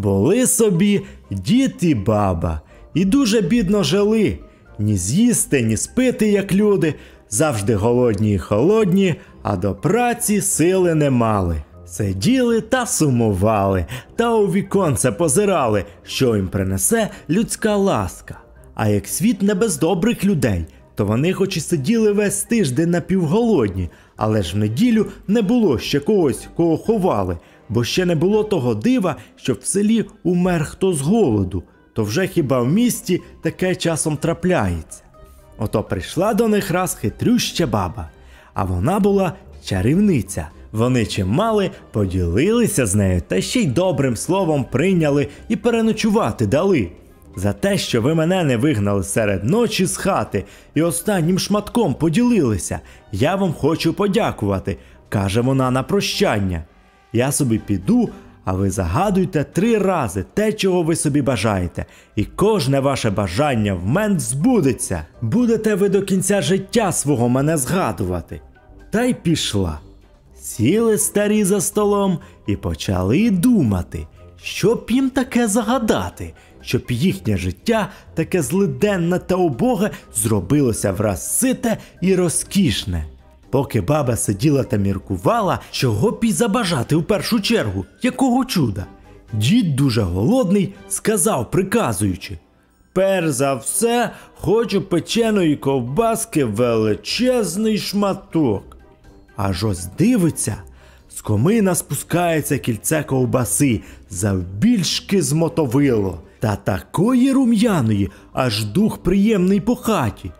Були собі дід і баба, і дуже бідно жили. Ні з'їсти, ні спити, як люди, завжди голодні і холодні, а до праці сили не мали. Сиділи та сумували, та у віконце позирали, що їм принесе людська ласка. А як світ не без добрих людей, то вони хоч і сиділи весь тиждень напівголодні, але ж в неділю не було ще когось, кого ховали, бо ще не було того дива, щоб в селі умер хто з голоду, то вже хіба в місті таке часом трапляється. Ото прийшла до них раз хитрюща баба, а вона була чарівниця. Вони чим мали, поділилися з нею, та ще й добрим словом прийняли і переночувати дали. За те, що ви мене не вигнали серед ночі з хати і останнім шматком поділилися, я вам хочу подякувати, каже вона на прощання. Я собі піду, а ви загадуйте 3 рази те, чого ви собі бажаєте, і кожне ваше бажання в мене збудеться. Будете ви до кінця життя свого мене згадувати. Та й пішла. Сіли старі за столом і почали думати, що б їм таке загадати, щоб їхнє життя, таке злиденне та убоге, зробилося враз сите і розкішне. Поки баба сиділа та міркувала, чого б їй забажати в першу чергу, якого чуда, дід дуже голодний сказав, приказуючи: «Перш за все, хочу печеної ковбаски величезний шматок». Аж ось дивиться, з комина спускається кільце ковбаси, завбільшки з мотовило, та такої рум'яної, аж дух приємний по хаті.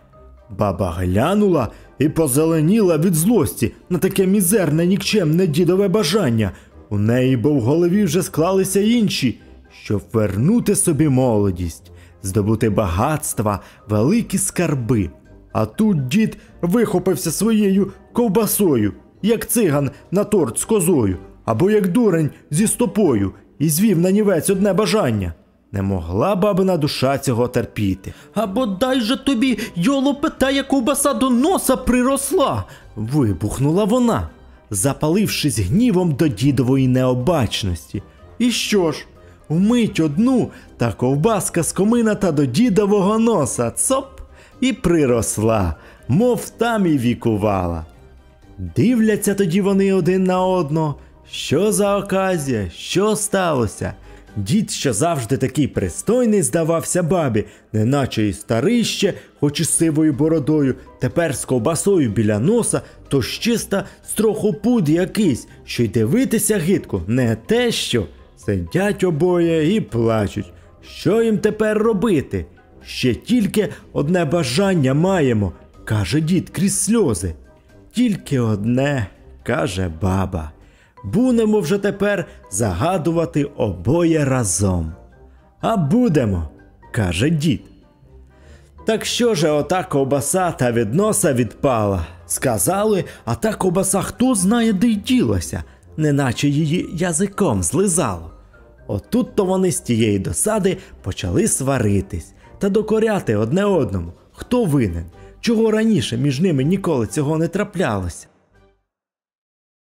Баба глянула і позеленіла від злості на таке мізерне, нікчемне дідове бажання. У неї, бо в голові вже склалися інші, щоб вернути собі молодість, здобути багатства, великі скарби. А тут дід вихопився своєю ковбасою, як циган на торт з козою, або як дурень зі стопою, і звів на нівець одне бажання. Не могла бабина душа цього терпіти. «А бодай же тобі, йолопитая ковбаса, до носа приросла!» – вибухнула вона, запалившись гнівом до дідової необачності. І що ж, вмить одну, та ковбаска з комина та до дідового носа, цоп, і приросла, мов там і вікувала. Дивляться тоді вони один на одного, що за оказія, що сталося. Дід, що завжди такий пристойний здавався бабі, неначе і старий ще, хоч і з сивою бородою, тепер з ковбасою біля носа, то ж чиста строхопуд якийсь, що й дивитися гидко, не те що. Сидять обоє і плачуть. Що їм тепер робити? «Ще тільки одне бажання маємо», – каже дід крізь сльози. «Тільки одне», – каже баба. «Будемо вже тепер загадувати обоє разом». «А будемо», – каже дід. «Так що же ота ковбаса та від носа відпала?» Сказали, а та ковбаса хто знає де й ділася, неначе її язиком злизало. Отут-то вони з тієї досади почали сваритись та докоряти одне одному, хто винен, чого раніше між ними ніколи цього не траплялося.